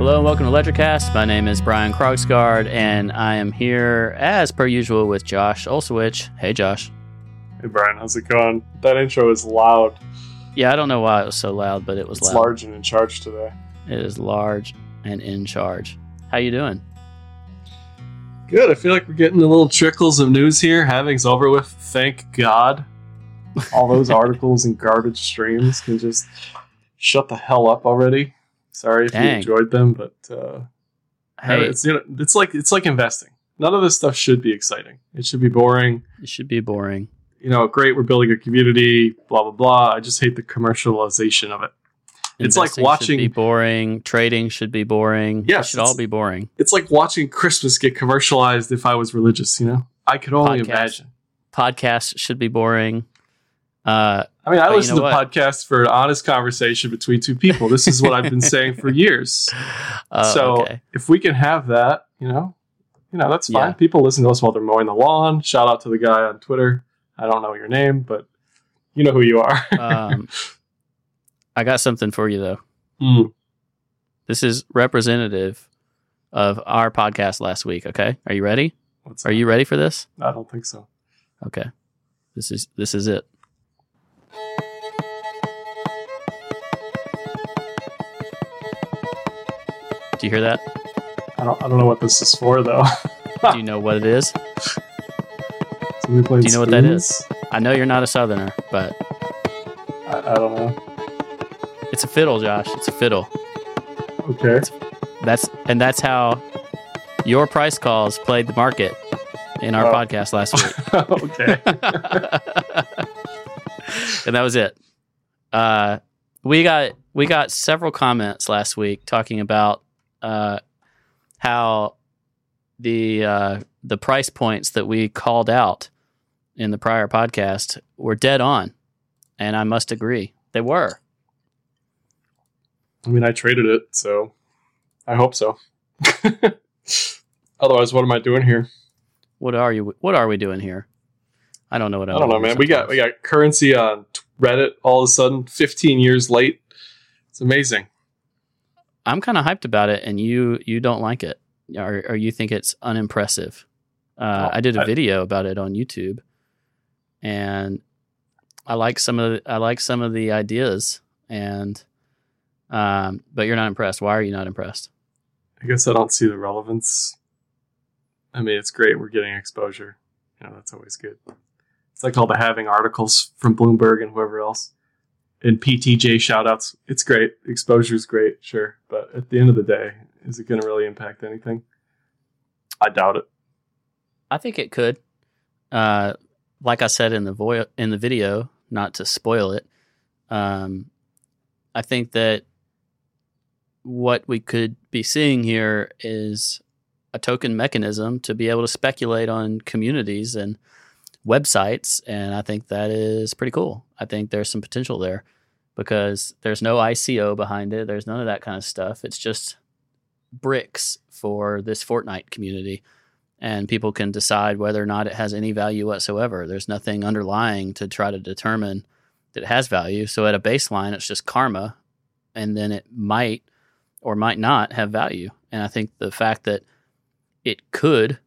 Hello and welcome to LedgerCast. My name is Brian Krogsgaard, and I am here, as per usual, with Josh Olsiewicz. Hey, Josh. Hey, Brian. How's it going? That intro is loud. Yeah, I don't know why it was so loud, but it's loud. It's large and in charge today. It is large and in charge. How you doing? Good. I feel like we're getting the little trickles of news here. Having's over with, thank God. All those articles and garbage streams can just shut the hell up already. Sorry if you enjoyed them, but hey, it's like investing. None of this stuff should be exciting. It should be boring. You know, great, we're building a community, blah blah blah. I just hate the commercialization of it. Investing it's like watching should be boring. Trading should be boring. Yes, it should all be boring. It's like watching Christmas get commercialized. If I was religious, you know, I could only imagine. Podcasts should be boring. I mean, I listen to podcasts for an honest conversation between two people. This is what I've been saying for years. If we can have that, you know, that's fine. Yeah. People listen to us while they're mowing the lawn. Shout out to the guy on Twitter. I don't know your name, but you know who you are. I got something for you, though. Mm. This is representative of our podcast last week. Okay. Are you ready? Are you ready for this? I don't think so. Okay. This is it. Do you hear that? I don't know what this is for, though. Do you know what it is? Do you know what that is? I know you're not a Southerner, but... I don't know. It's a fiddle, Josh. It's a fiddle. Okay. That's how your price calls played the market in our podcast last week. Okay. And that was it. We got several comments last week talking about how the price points that we called out in the prior podcast were dead on, and I must agree they were. I mean, I traded it, so I hope so. Otherwise, what am I doing here? What are we doing here? I don't know what I'm doing. I don't know, man. We got currency on Reddit all of a sudden, 15 years late. It's amazing. I'm kind of hyped about it, and you don't like it, or you think it's unimpressive. I did a video about it on YouTube, and I like some of the ideas, and but you're not impressed. Why are you not impressed? I guess I don't see the relevance. I mean, it's great we're getting exposure. You know, that's always good. It's like all the having articles from Bloomberg and whoever else. And PTJ shoutouts, it's great. Exposure's great, sure. But at the end of the day, is it going to really impact anything? I doubt it. I think it could. Like I said in the video, not to spoil it, I think that what we could be seeing here is a token mechanism to be able to speculate on communities and websites, and I think that is pretty cool. I think there's some potential there because there's no ICO behind it. There's none of that kind of stuff. It's just bricks for this Fortnite community, and people can decide whether or not it has any value whatsoever. There's nothing underlying to try to determine that it has value. So at a baseline, it's just karma, and then it might or might not have value. And I think the fact that it could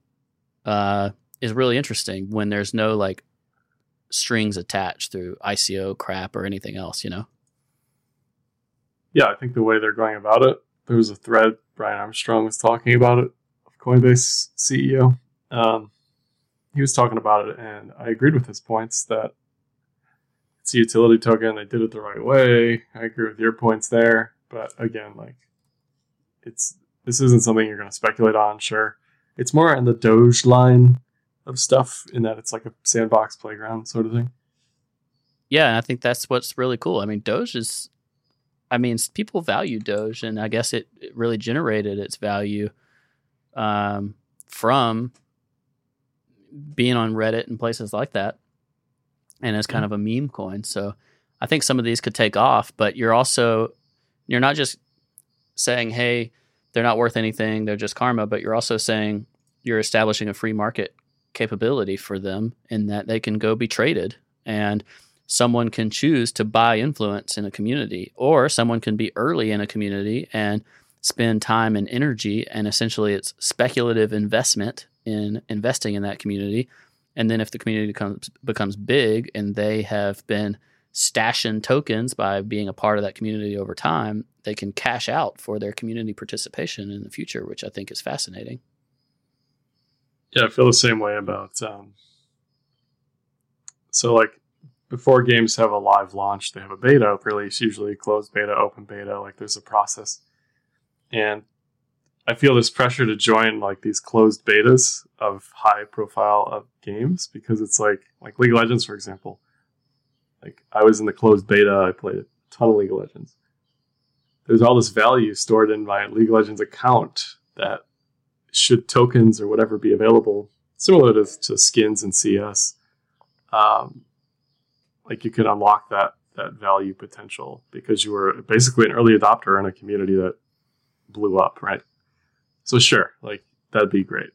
is really interesting when there's no like strings attached through ICO crap or anything else, you know? Yeah, I think the way they're going about it, there was a thread, Brian Armstrong was talking about it, of Coinbase CEO. He was talking about it, and I agreed with his points that it's a utility token, they did it the right way. I agree with your points there, but again, like this isn't something you're going to speculate on, sure. It's more in the Doge line of stuff in that it's like a sandbox playground sort of thing. Yeah, and I think that's what's really cool. I mean, people value Doge, and I guess it really generated its value from being on Reddit and places like that, and it's kind of a meme coin. So I think some of these could take off, but you're not just saying, hey, they're not worth anything, they're just karma, but you're also saying you're establishing a free market capability for them in that they can go be traded, and someone can choose to buy influence in a community, or someone can be early in a community and spend time and energy, and essentially it's speculative investment in investing in that community. And then if the community becomes big and they have been stashing tokens by being a part of that community over time, they can cash out for their community participation in the future, which I think is fascinating. Yeah, I feel the same way about... So like before games have a live launch, they have a beta release, usually closed beta, open beta, like there's a process. And I feel this pressure to join like these closed betas of high profile of games, because it's like League of Legends, for example. Like I was in the closed beta, I played a ton of League of Legends. There's all this value stored in my League of Legends account that should tokens or whatever be available, similar to skins and CS. Like you could unlock that value potential because you were basically an early adopter in a community that blew up, right? So sure, like that'd be great.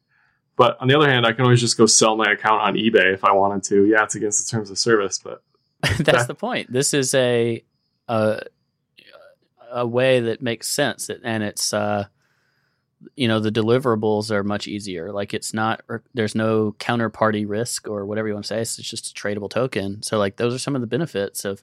But on the other hand, I can always just go sell my account on eBay if I wanted to. Yeah, it's against the terms of service, but that's the point. This is a way that makes sense, and it's the deliverables are much easier. Like it's not, there's no counterparty risk or whatever you want to say. It's just a tradable token. So like those are some of the benefits of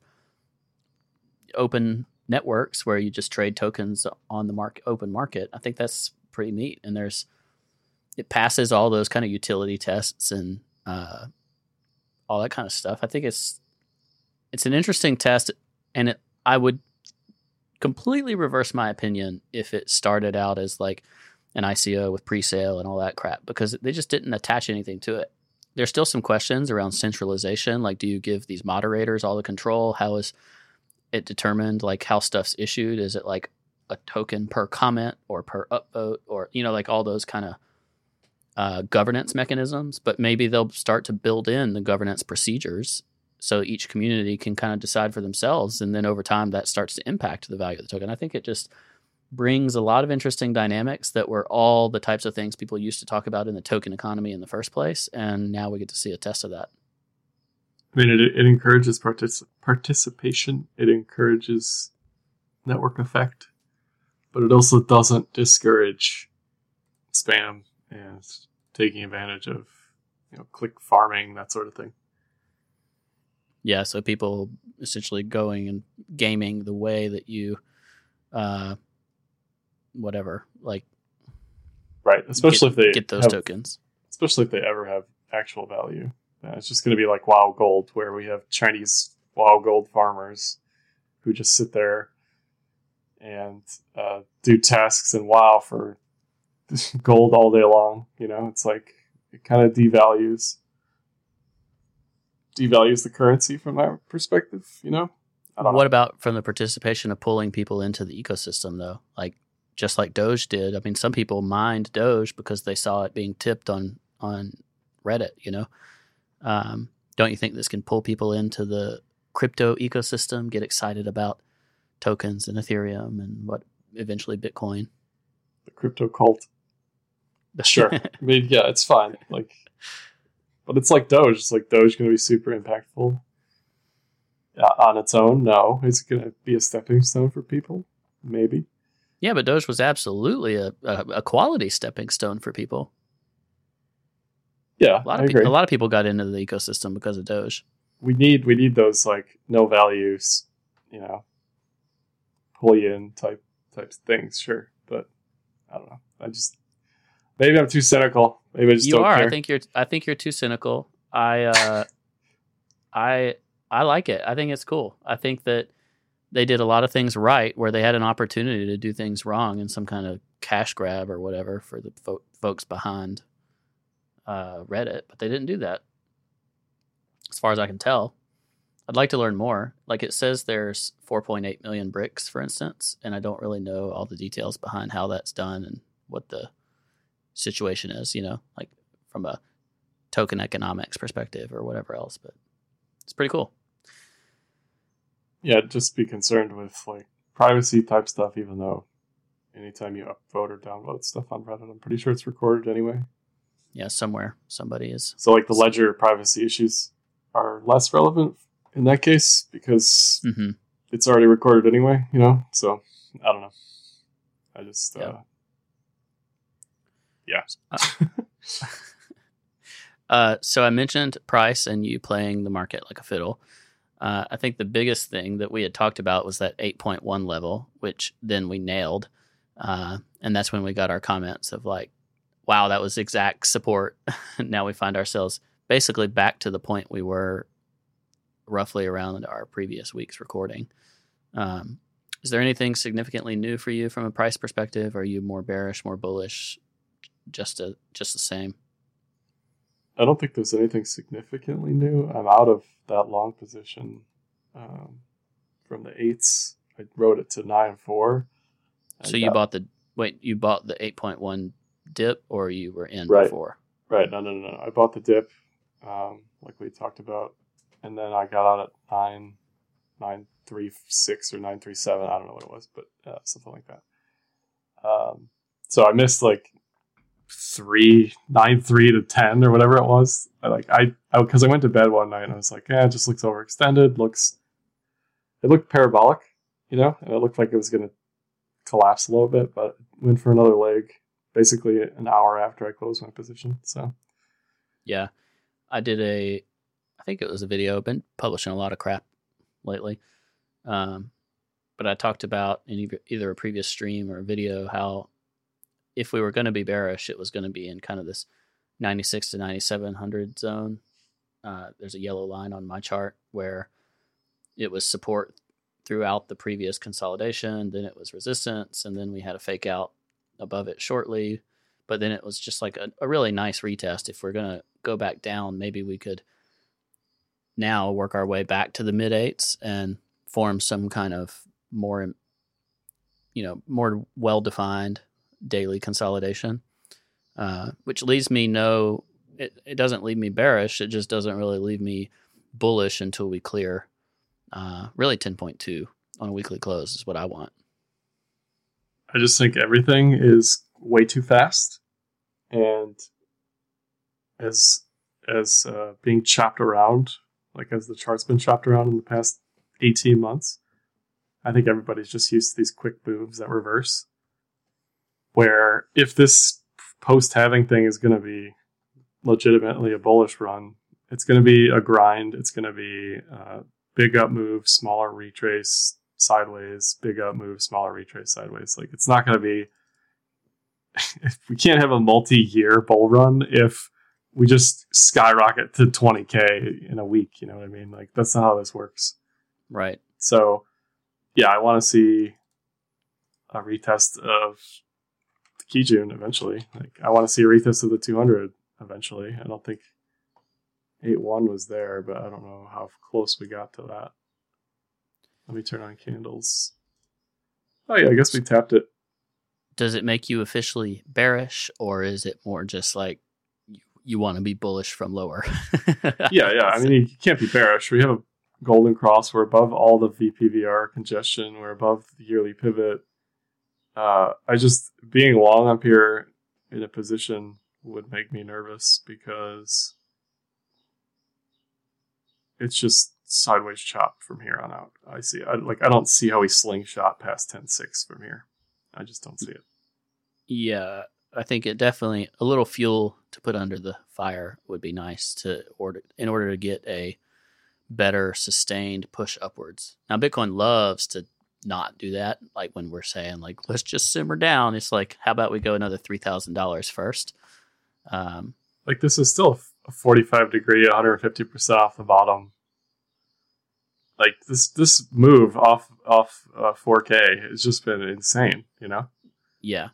open networks where you just trade tokens on the open market. I think that's pretty neat. And it passes all those kind of utility tests and all that kind of stuff. I think it's an interesting test, and I would completely reverse my opinion if it started out as like an ICO with pre-sale and all that crap, because they just didn't attach anything to it. There's still some questions around centralization. Like, do you give these moderators all the control? How is it determined? Like how stuff's issued? Is it like a token per comment or per upvote or, like all those kind of governance mechanisms? But maybe they'll start to build in the governance procedures so each community can kind of decide for themselves. And then over time, that starts to impact the value of the token. I think it just brings a lot of interesting dynamics that were all the types of things people used to talk about in the token economy in the first place. And now we get to see a test of that. I mean, it encourages participation. It encourages network effect, but it also doesn't discourage spam and taking advantage of, click farming, that sort of thing. Yeah, so people essentially going and gaming the way that you, right? Especially if they get those tokens. Especially if they ever have actual value. It's just going to be like WoW Gold, where we have Chinese WoW Gold farmers who just sit there and do tasks in WoW for gold all day long. It's like it kind of devalues the currency from my perspective, What about from the participation of pulling people into the ecosystem, though? Like, just like Doge did. I mean, some people mined Doge because they saw it being tipped on Reddit, Don't you think this can pull people into the crypto ecosystem, get excited about tokens and Ethereum and what eventually Bitcoin? The crypto cult. Sure. I mean, yeah, it's fine. But it's like Doge. It's like Doge going to be super impactful on its own? No. Is it going to be a stepping stone for people? Maybe. Yeah, but Doge was absolutely a quality stepping stone for people. Yeah, I agree. A lot of people got into the ecosystem because of Doge. We need those like no values, pull you in types of things. Sure, but I don't know. Maybe I'm too cynical. Maybe I just don't care. I think you're too cynical. I like it. I think it's cool. I think that they did a lot of things right where they had an opportunity to do things wrong in some kind of cash grab or whatever for the folks behind Reddit, but they didn't do that. As far as I can tell, I'd like to learn more. Like it says there's 4.8 million bricks, for instance, and I don't really know all the details behind how that's done and what the situation is, like from a token economics perspective or whatever else, but it's pretty cool. Yeah, just be concerned with like privacy type stuff, even though anytime you upvote or downvote stuff on Reddit, I'm pretty sure it's recorded anyway. Yeah, somewhere somebody is. So like the ledger privacy issues are less relevant in that case because it's already recorded anyway, so I don't know. I just, So I mentioned price and you playing the market like a fiddle. I think the biggest thing that we had talked about was that 8.1 level, which then we nailed. And that's when we got our comments of like, wow, that was exact support. Now we find ourselves basically back to the point we were roughly around our previous week's recording. Is there anything significantly new for you from a price perspective? Are you more bearish, more bullish, just the same? I don't think there's anything significantly new. I'm out of that long position from the eights. I rode it to 9.4. So you bought the you bought the 8.1 dip, or you were in before? Right. No. I bought the dip, like we talked about, and then I got out at 9.36 or 9.37. I don't know what it was, but something like that. So I missed like 3.93 to 10 or whatever it was. I because I went to bed one night and I was like, it just looks overextended. It looked parabolic, and it looked like it was gonna collapse a little bit, but went for another leg basically an hour after I closed my position. So yeah, I did I think it was a video. I've been publishing a lot of crap lately, but I talked about in either a previous stream or a video how if we were going to be bearish, it was going to be in kind of this 96 to 9700 zone. There's a yellow line on my chart where it was support throughout the previous consolidation, then it was resistance, and then we had a fake out above it shortly. But then it was just like a really nice retest. If we're going to go back down, maybe we could now work our way back to the mid eights and form some kind of more, more well-defined daily consolidation, which leaves me it doesn't leave me bearish. It just doesn't really leave me bullish until we clear really 10.2 on a weekly close is what I want. I just think everything is way too fast and as being chopped around, like as the chart's been chopped around in the past 18 months, I think everybody's just used to these quick moves that reverse. Where if this post-halving thing is going to be legitimately a bullish run, it's going to be a grind. It's going to be big up move, smaller retrace, sideways, big up move, smaller retrace, sideways. Like it's not going to be... we can't have a multi-year bull run if we just skyrocket to 20K in a week. You know what I mean? Like that's not how this works. Right. So, yeah, I want to see a retest of Kijun eventually. Like I want to see a retest of the 200 eventually. I don't think 8.1 was there, but I don't know how close we got to that. Let me turn on candles. Oh yeah, I guess we tapped it. Does it make you officially bearish, or is it more just like you want to be bullish from lower? Yeah. I mean, you can't be bearish. We have a golden cross. We're above all the VPVR congestion. We're above the yearly pivot. I just being long up here in a position would make me nervous because it's just sideways chop from here on out. I don't see how we slingshot past 10.6 from here. I just don't see it. Yeah, I think it definitely a little fuel to put under the fire would be nice in order to get a better sustained push upwards. Now Bitcoin loves to not do that. Like when we're saying like let's just simmer down, it's like how about we go another $3,000 first. Like this is still a 45 degree, 150% off the bottom. Like this move off 4K has just been insane, Yeah.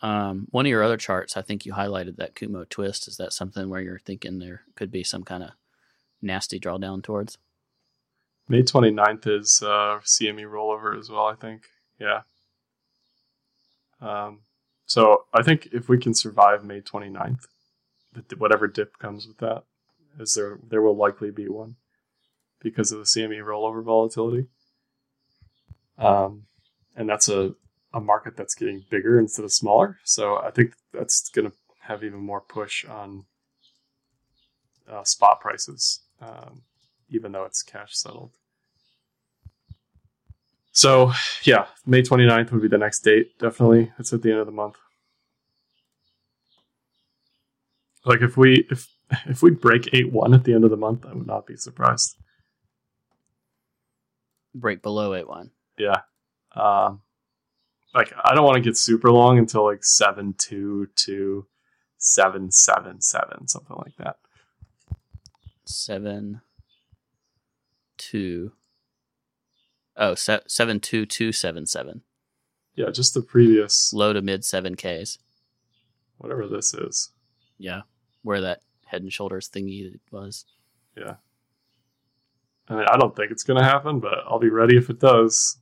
One of your other charts, I think you highlighted that Kumo twist. Is that something where you're thinking there could be some kind of nasty drawdown towards? May 29th is CME rollover as well, I think. Yeah. So I think if we can survive May 29th, whatever dip comes with that, as there will likely be one because of the CME rollover volatility. And that's a market that's getting bigger instead of smaller. So I think that's going to have even more push on spot prices, even though it's cash settled. So yeah, May 29th would be the next date. Definitely. It's at the end of the month. Like if we break 8.1 at the end of the month, I would not be surprised. Break below 8.1. Yeah. Like I don't want to get super long until like 7.2 to 7.77, something like that. 7.2. Oh, 7.2 to 7.7. Yeah, just the previous low to mid 7Ks. Whatever this is. Yeah, where that head and shoulders thingy was. Yeah. I mean, I don't think it's going to happen, but I'll be ready if it does.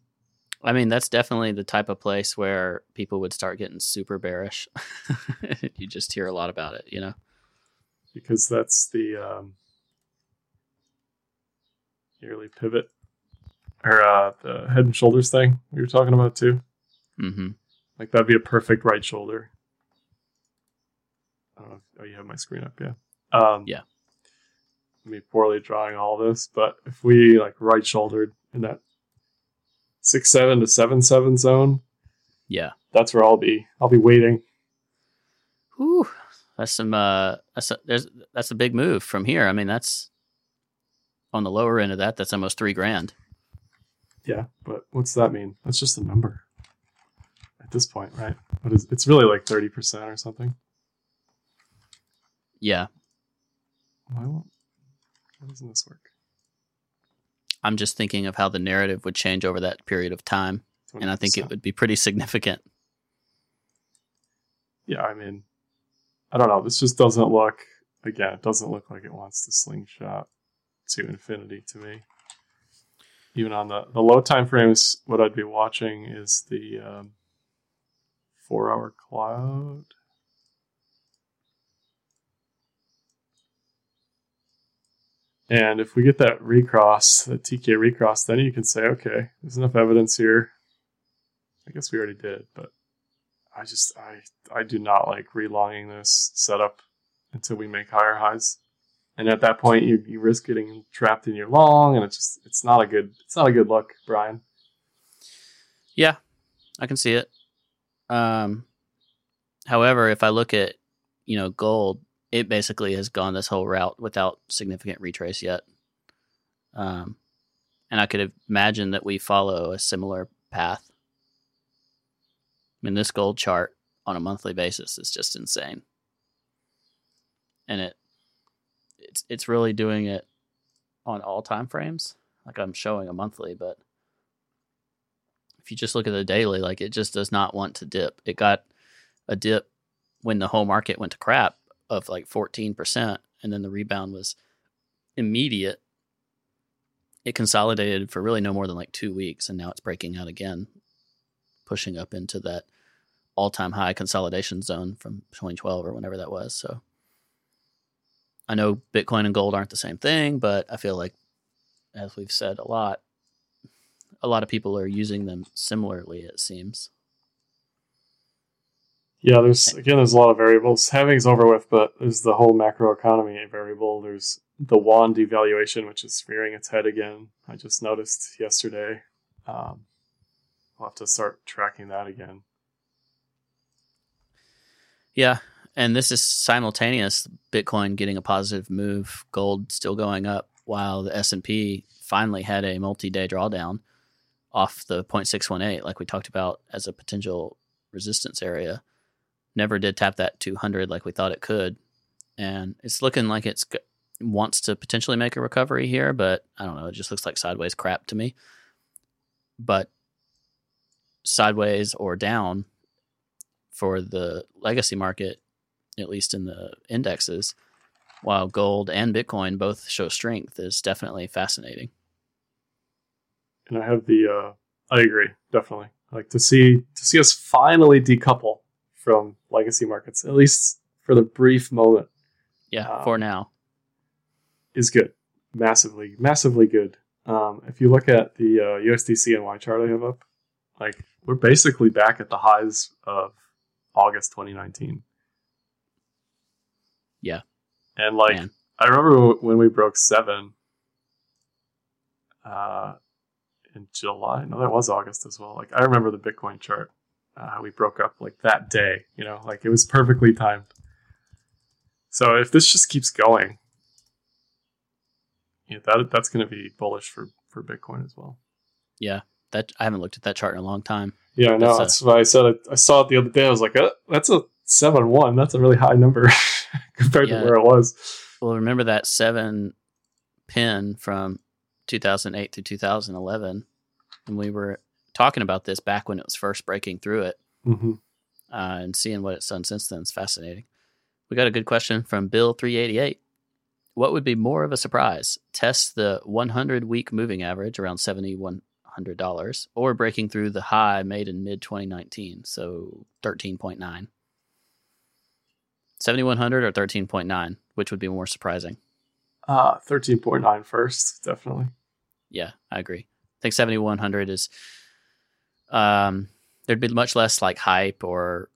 I mean, that's definitely the type of place where people would start getting super bearish. You just hear a lot about it, you know? Because that's the yearly pivot or the head and shoulders thing we were talking about too. Mm-hmm. Like that'd be a perfect right shoulder. I don't know if, oh, you have my screen up, yeah. Yeah. Me poorly drawing all this, but if we like right shouldered in that 6.7 to 7.7 zone, yeah, that's where I'll be waiting. Ooh, that's some that's a big move from here. I mean, that's on the lower end of that. That's almost $3,000. Yeah, but what's that mean? That's just a number at this point, right? But it's really like 30% or something. Yeah. Why doesn't this work? I'm just thinking of how the narrative would change over that period of time. 20%. And I think it would be pretty significant. Yeah, I mean, I don't know. This just doesn't look, again, it doesn't look like it wants to slingshot to infinity to me. Even on the low time frames, what I'd be watching is the 4-hour cloud. And if we get that recross, that TK recross, then you can say, okay, there's enough evidence here. I guess we already did, but I do not like relonging this setup until we make higher highs. And at that point, you risk getting trapped in your long, and it's not a good look, Brian. Yeah, I can see it. However, if I look at, gold, it basically has gone this whole route without significant retrace yet. And I could imagine that we follow a similar path. I mean, this gold chart on a monthly basis is just insane. And it's really doing it on all time frames. Like I'm showing a monthly, but if you just look at the daily, like it just does not want to dip. It got a dip when the whole market went to crap of like 14%, and then the rebound was immediate. It consolidated for really no more than like 2 weeks, and now it's breaking out again, pushing up into that all-time high consolidation zone from 2012 or whenever that was. So I know Bitcoin and gold aren't the same thing, but I feel like, as we've said a lot of people are using them similarly, it seems. Yeah, there's a lot of variables. Halving's over with, but there's the whole macroeconomy variable. There's the yuan devaluation, which is rearing its head again. I just noticed yesterday. We'll have to start tracking that again. Yeah, and this is simultaneous. Bitcoin getting a positive move, gold still going up, while the S&P finally had a multi-day drawdown off the 0.618, like we talked about as a potential resistance area. Never did tap that 200 like we thought it could, and it's looking like it wants to potentially make a recovery here, but I don't know, it just looks like sideways crap to me. But sideways or down for the legacy market, at least in the indexes, while gold and Bitcoin both show strength, is definitely fascinating. And I have the I agree, definitely. Like to see us finally decouple from legacy markets, at least for the brief moment. Yeah, for now. Is good. Massively, massively good. If you look at the USDC and Y chart I have up, like we're basically back at the highs of August 2019. Yeah. And like, man. I remember when we broke 7 in July. No, that was August as well. Like, I remember the Bitcoin chart, how we broke up like that day, you know, like it was perfectly timed. So if this just keeps going, yeah, that's going to be bullish for Bitcoin as well. Yeah, that I haven't looked at that chart in a long time. Yeah, no, that's why I said it. I saw it the other day. I was like, that's a 7-1. That's a really high number compared to where it was. Well, remember that 7 pin from 2008 to 2011, and we were talking about this back when it was first breaking through it, and seeing what it's done since then is fascinating. We got a good question from Bill 388. What would be more of a surprise? Test the 100-week moving average around $7,100 or breaking through the high made in mid-2019, so 13.9. 7,100 or 13.9, which would be more surprising? 13.9 first, definitely. Yeah, I agree. I think 7,100 is... there'd be much less like hype or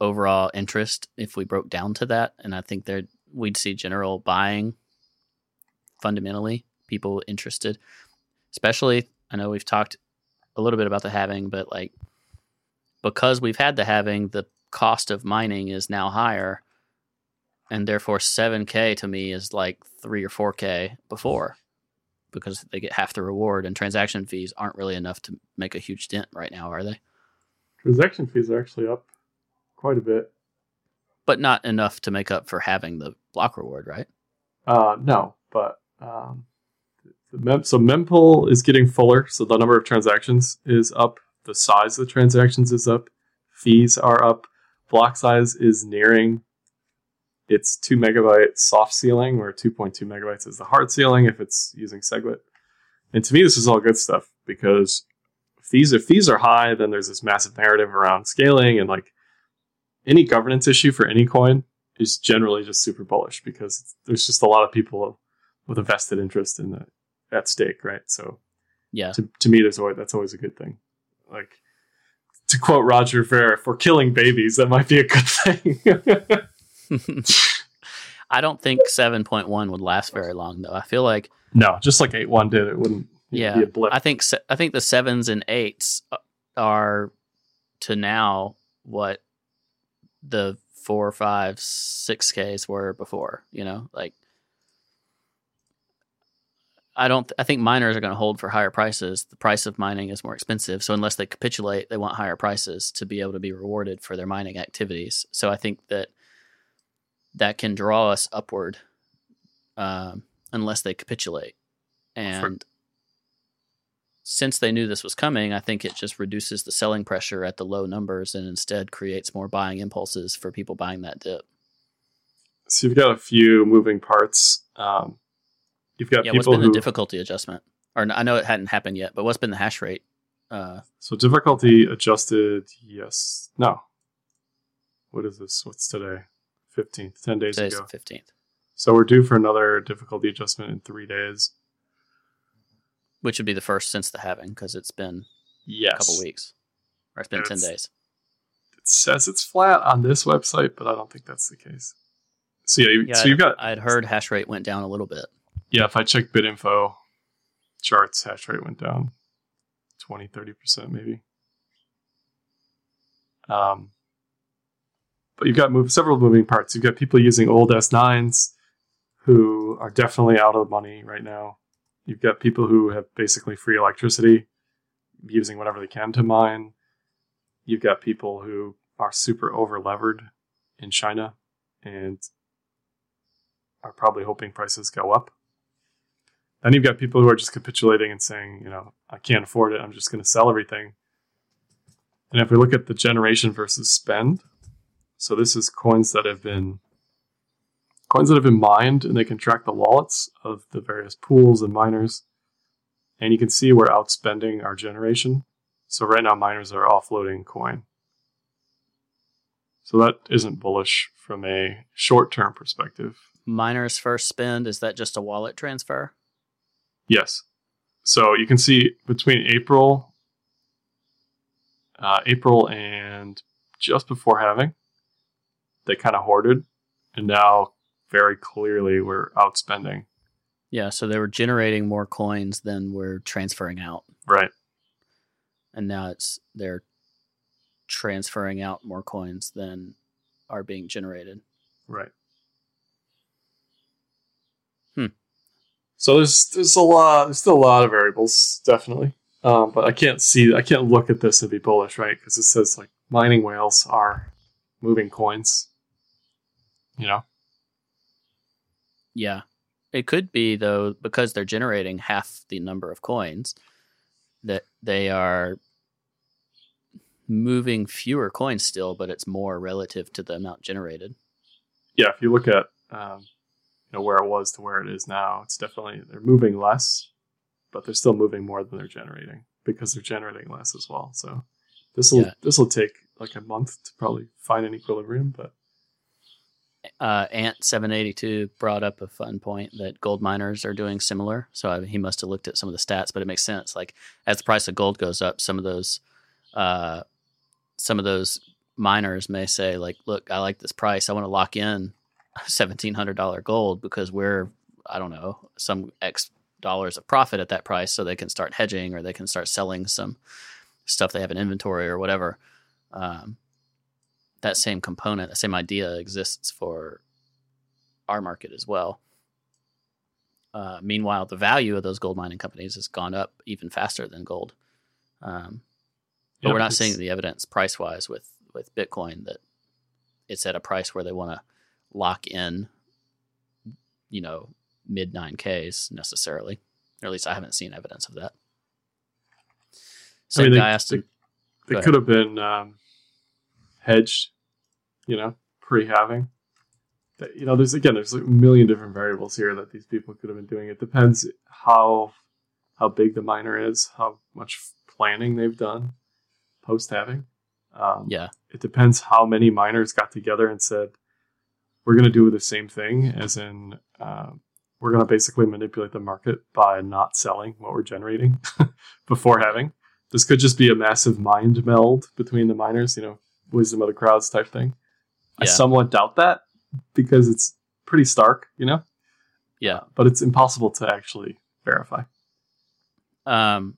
overall interest if we broke down to that, and I think there'd we'd see general buying fundamentally, people interested, especially, I know we've talked a little bit about the halving, but like, because we've had the halving, the cost of mining is now higher. And therefore 7K to me is like 3 or 4K before, because they get half the reward, and transaction fees aren't really enough to make a huge dent right now, are they? Transaction fees are actually up quite a bit. But not enough to make up for having the block reward, right? No, but so mempool is getting fuller, so the number of transactions is up, the size of the transactions is up, fees are up, block size is nearing its 2 megabyte soft ceiling, where 2.2 megabytes is the hard ceiling if it's using SegWit. And to me, this is all good stuff, because if fees are high, then there's this massive narrative around scaling, and like, any governance issue for any coin is generally just super bullish, because there's just a lot of people with a vested interest in that at stake, right? So, yeah, to me, that's always a good thing. Like, to quote Roger Ver, "If we're killing babies, that might be a good thing." I don't think 7.1 would last very long, though. I feel like just like 8.1 did, it wouldn't. Yeah, be a blip. I think the 7s and 8s are to now what the 4, 5, 6Ks were before, you know, like I think miners are going to hold for higher prices. The price of mining is more expensive. So unless they capitulate, they want higher prices to be able to be rewarded for their mining activities. So I think that can draw us upward, unless they capitulate. And since they knew this was coming, I think it just reduces the selling pressure at the low numbers and instead creates more buying impulses for people buying that dip. So you've got a few moving parts. You've got people what's been the difficulty adjustment? Or I know it hadn't happened yet, but what's been the hash rate? So difficulty adjusted, yes. No. What is this? What's today? 15th, 10 days Today's ago. Today's 15th. So we're due for another difficulty adjustment in 3 days. Which would be the first since the halving, because it's been a couple weeks. Or it's been 10 days. It says it's flat on this website, but I don't think that's the case. So I'd heard hash rate went down a little bit. Yeah, if I check BitInfo charts, hash rate went down 20, 30% maybe. But you've got several moving parts. You've got people using old S9s who are definitely out of the money right now. You've got people who have basically free electricity using whatever they can to mine. You've got people who are super over-levered in China and are probably hoping prices go up. Then you've got people who are just capitulating and saying, you know, I can't afford it. I'm just going to sell everything. And if we look at the generation versus spend, so this is coins that have been mined, and they can track the wallets of the various pools and miners. And you can see we're outspending our generation. So right now miners are offloading coin. So that isn't bullish from a short-term perspective. Miners first spend, is that just a wallet transfer? Yes. So you can see between April and just before halving, they kind of hoarded, and now very clearly we're outspending. Yeah, so they were generating more coins than we're transferring out. Right. And now they're transferring out more coins than are being generated. Right. So there's still a lot of variables, definitely. But I can't look at this and be bullish, right? Because it says like mining whales are moving coins, you know? Yeah. It could be, though, because they're generating half the number of coins, that they are moving fewer coins still, but it's more relative to the amount generated. Yeah, if you look at where it was to where it is now, it's definitely they're moving less, but they're still moving more than they're generating because they're generating less as well. So this will take like a month to probably find an equilibrium. But Ant782 brought up a fun point that gold miners are doing similar. So he must have looked at some of the stats, but it makes sense. Like as the price of gold goes up, some of those miners may say, like, look, I like this price. I want to lock in $1,700 gold because we're, I don't know, some X dollars of profit at that price, so they can start hedging or they can start selling some stuff they have in inventory or whatever. That same component, that same idea exists for our market as well. Meanwhile, the value of those gold mining companies has gone up even faster than gold. But we're not seeing the evidence price-wise with Bitcoin that it's at a price where they want to lock in, mid 9Ks necessarily. Or at least I haven't seen evidence of that. So I mean, they could have been hedged, pre-halving. There's like a million different variables here that these people could have been doing. It depends how big the miner is, how much planning they've done post-halving. It depends how many miners got together and said, we're going to do the same thing, as in we're going to basically manipulate the market by not selling what we're generating before halving. This could just be a massive mind meld between the miners, wisdom of the crowds type thing. Yeah. I somewhat doubt that because it's pretty stark, Yeah. But it's impossible to actually verify. Do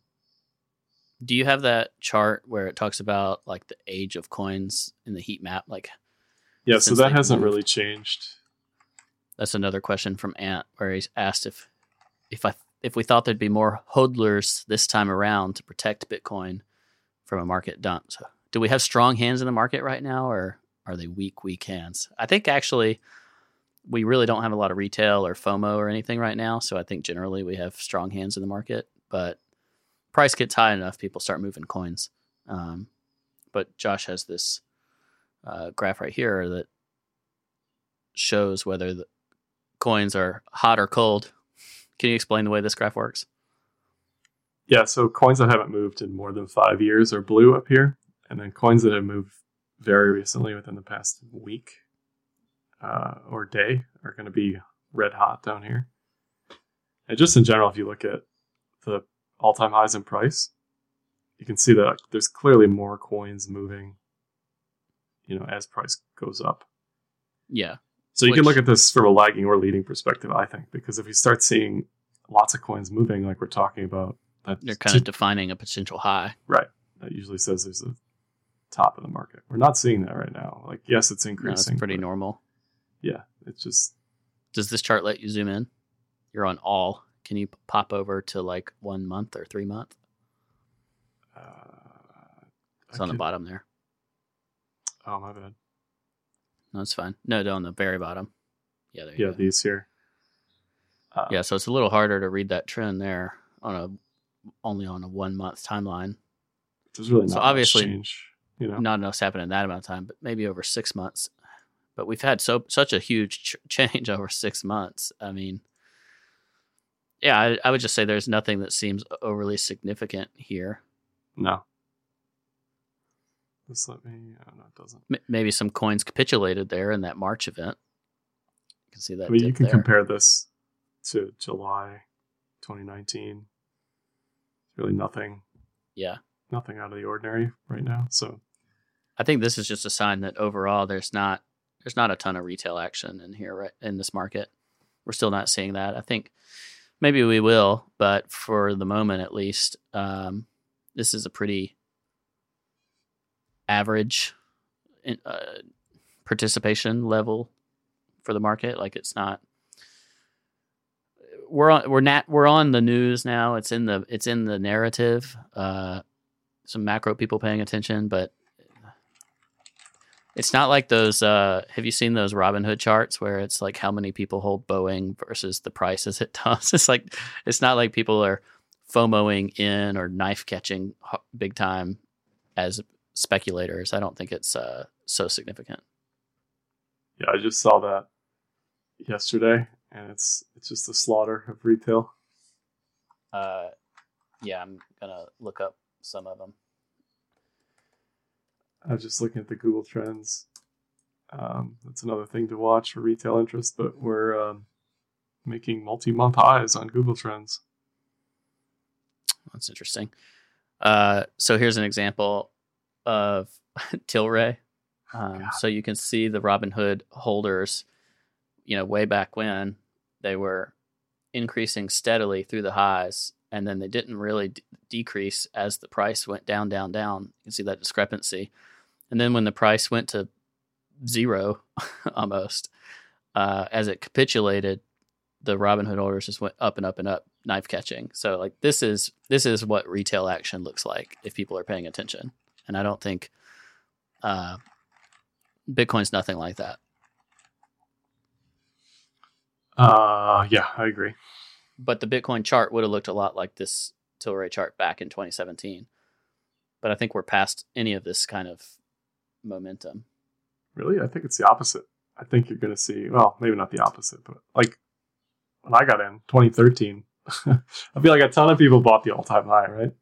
you have that chart where it talks about like the age of coins in the heat map? Yeah, so that hasn't really changed. That's another question from Ant, where he's asked if we thought there'd be more hodlers this time around to protect Bitcoin from a market dump. So, do we have strong hands in the market right now, or are they weak hands? I think actually we really don't have a lot of retail or FOMO or anything right now, so I think generally we have strong hands in the market. But price gets high enough, people start moving coins. But Josh has this graph right here that shows whether the coins are hot or cold. Can you explain the way this graph works? Yeah, so coins that haven't moved in more than 5 years are blue up here, and then coins that have moved very recently within the past week or day are going to be red hot down here. And just in general, if you look at the all-time highs in price, you can see that there's clearly more coins moving as price goes up. Yeah. So you can look at this from a lagging or leading perspective, I think, because if you start seeing lots of coins moving like we're talking about, they're kind of defining a potential high. Right. That usually says there's a top of the market. We're not seeing that right now. Like, yes, it's increasing. It's pretty normal. Yeah. It's just... Does this chart let you zoom in? You're on all. Can you pop over to like 1 month or 3 month? It's on the bottom there. Oh, my bad. No, it's fine. No, on the very bottom. Yeah, there you go. Yeah, these here. So it's a little harder to read that trend there only on a 1 month timeline. There's really not much change. Not enough's happened in that amount of time, but maybe over 6 months. But we've had such a huge change over 6 months. I mean, yeah, I would just say there's nothing that seems overly significant here. No. This it doesn't. Maybe some coins capitulated there in that March event. You can see that. I mean, you can compare this to July 2019. It's really nothing. Yeah. Nothing out of the ordinary right now. So I think this is just a sign that overall there's not a ton of retail action in here, right, in this market. We're still not seeing that. I think Maybe we will, but for the moment at least, this is a pretty average participation level for the market. Like, it's not. We're on the news now. It's in the narrative. Some macro people paying attention, but it's not like those. Have you seen those Robinhood charts where it's like how many people hold Boeing versus the prices it does? It's not like people are FOMOing in or knife catching big time as speculators. I don't think it's so significant. Yeah, I just saw that yesterday. And it's just the slaughter of retail. Yeah, I'm gonna look up some of them. I was just looking at the Google Trends. That's another thing to watch for retail interest, but we're making multi-month highs on Google Trends. That's interesting. So here's an example of Tilray. So you can see the Robinhood holders. You know, way back when they were increasing steadily through the highs, and then they didn't really decrease as the price went down. You can see that discrepancy. And then when the price went to zero, almost, as it capitulated, the Robinhood orders just went up and up and up, knife catching. So, like, this is what retail action looks like if people are paying attention. And I don't think Bitcoin's nothing like that. Yeah, I agree. But the Bitcoin chart would have looked a lot like this Tilray chart back in 2017. But I think we're past any of this kind of momentum. Really? I think it's the opposite. I think you're going to see, well, maybe not the opposite, but like when I got in 2013, I feel like a ton of people bought the all-time high, right?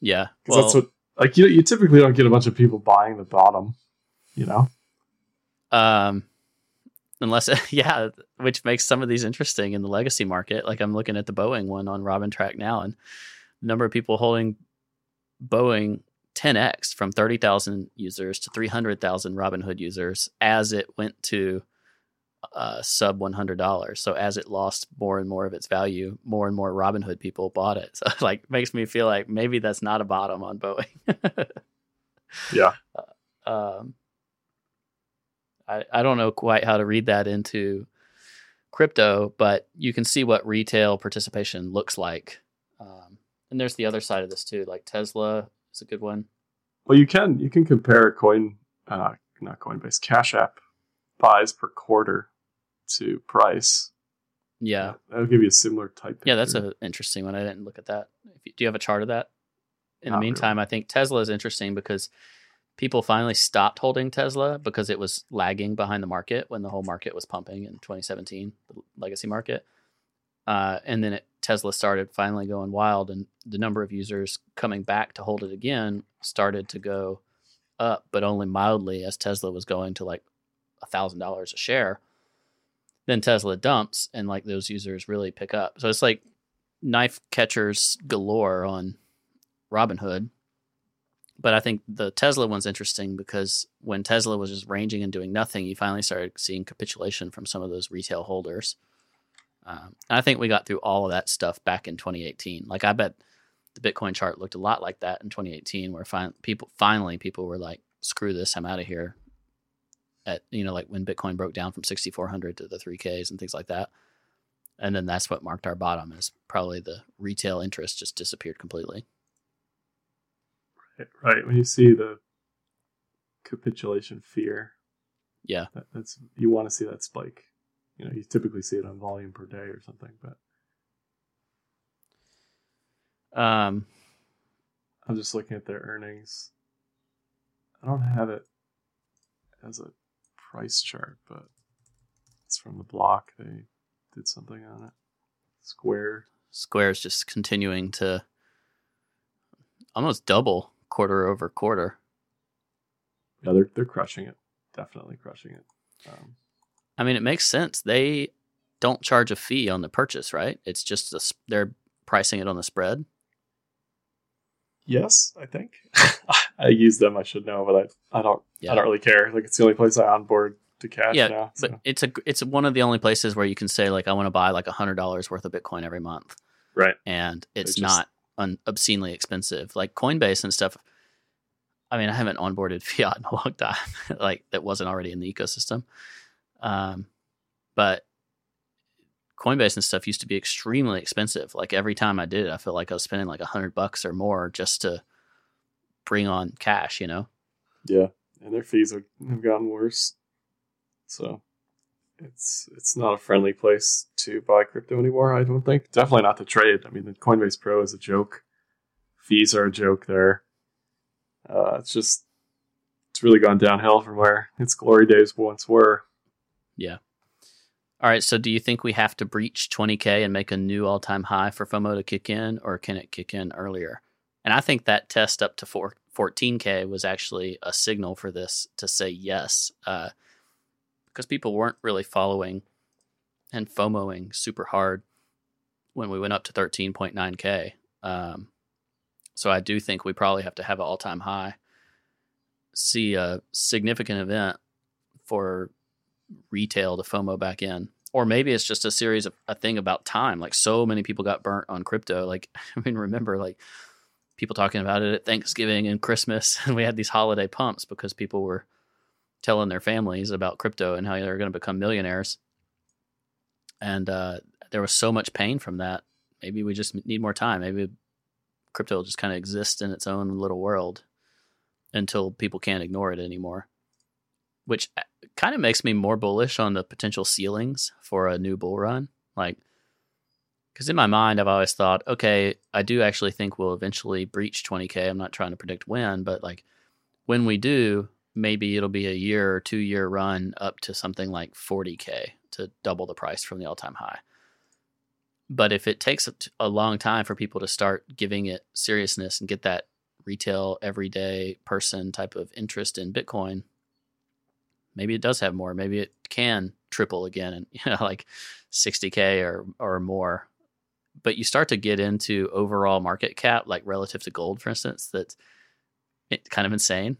Yeah. Because that's what, like, you typically don't get a bunch of people buying the bottom, you know? Unless, yeah, which makes some of these interesting in the legacy market. Like, I'm looking at the Boeing one on RobinTrack now, and the number of people holding Boeing 10x from 30,000 users to 300,000 Robinhood users as it went to sub $100. So as it lost more and more of its value, more and more Robinhood people bought it. So, like, makes me feel like maybe that's not a bottom on Boeing. Yeah. I don't know quite how to read that into crypto, but you can see what retail participation looks like. And there's the other side of this too, like Tesla is a good one. Well, you can compare Cash App buys per quarter to price. Yeah. That'll give you a similar type picture. Yeah, that's an interesting one. I didn't look at that. Do you have a chart of that? In the meantime, really. I think Tesla is interesting because people finally stopped holding Tesla because it was lagging behind the market when the whole market was pumping in 2017, the legacy market. And then Tesla started finally going wild, and the number of users coming back to hold it again started to go up, but only mildly as Tesla was going to like $1,000 a share. Then Tesla dumps, and like those users really pick up. So it's like knife catchers galore on Robinhood. But I think the Tesla one's interesting because when Tesla was just ranging and doing nothing, you finally started seeing capitulation from some of those retail holders. And I think we got through all of that stuff back in 2018. Like, I bet the Bitcoin chart looked a lot like that in 2018, where people were like, "Screw this, I'm out of here." At, you know, like when Bitcoin broke down from 6,400 to the 3Ks and things like that, and then that's what marked our bottom. Is probably the retail interest just disappeared completely. Right, when you see the capitulation fear, yeah, that's, you want to see that spike. You know, you typically see it on volume per day or something, but I'm just looking at their earnings. I don't have it as a price chart, but it's from the block. They did something on it. Square is just continuing to almost double quarter over quarter. Yeah, they're crushing it. Definitely crushing it. I mean, it makes sense. They don't charge a fee on the purchase, right? It's just they're pricing it on the spread. Yes, I think. I use them. I should know, but I don't. Yeah. I don't really care. Like, it's the only place I onboard to cash it out. So. But it's one of the only places where you can say, like, I want to buy like $100 worth of Bitcoin every month. Right. And it's not obscenely expensive. Like Coinbase and stuff. I mean, I haven't onboarded fiat in a long time, like that wasn't already in the ecosystem. But Coinbase and stuff used to be extremely expensive. Like every time I did it, I feel like I was spending like $100 or more just to bring on cash, you know? Yeah. And their fees have gotten worse. So it's not a friendly place to buy crypto anymore, I don't think. Definitely not to trade. I mean, the Coinbase Pro is a joke. Fees are a joke there. It's really gone downhill from where its glory days once were. Yeah. All right. So do you think we have to breach 20K and make a new all-time high for FOMO to kick in, or can it kick in earlier? And I think that test up to 14K was actually a signal for this to say yes, because people weren't really following and FOMOing super hard when we went up to 13.9K. So I do think we probably have to have an all-time high, see a significant event for retail to FOMO back in. Or maybe it's just a series of a thing about time. Like so many people got burnt on crypto. Like, I mean, remember like people talking about it at Thanksgiving and Christmas, and we had these holiday pumps because people were telling their families about crypto and how they're going to become millionaires. And there was so much pain from that. Maybe we just need more time. Maybe crypto will just kind of exist in its own little world until people can't ignore it anymore, which kind of makes me more bullish on the potential ceilings for a new bull run. Like, because in my mind, I've always thought, okay, I do actually think we'll eventually breach 20K. I'm not trying to predict when, but like when we do, maybe it'll be a year or 2 year run up to something like 40K to double the price from the all time high. But if it takes a long time for people to start giving it seriousness and get that retail, everyday person type of interest in Bitcoin, maybe it does have more. Maybe it can triple again and, you know, like 60K or more. But you start to get into overall market cap, like relative to gold, for instance, that's kind of insane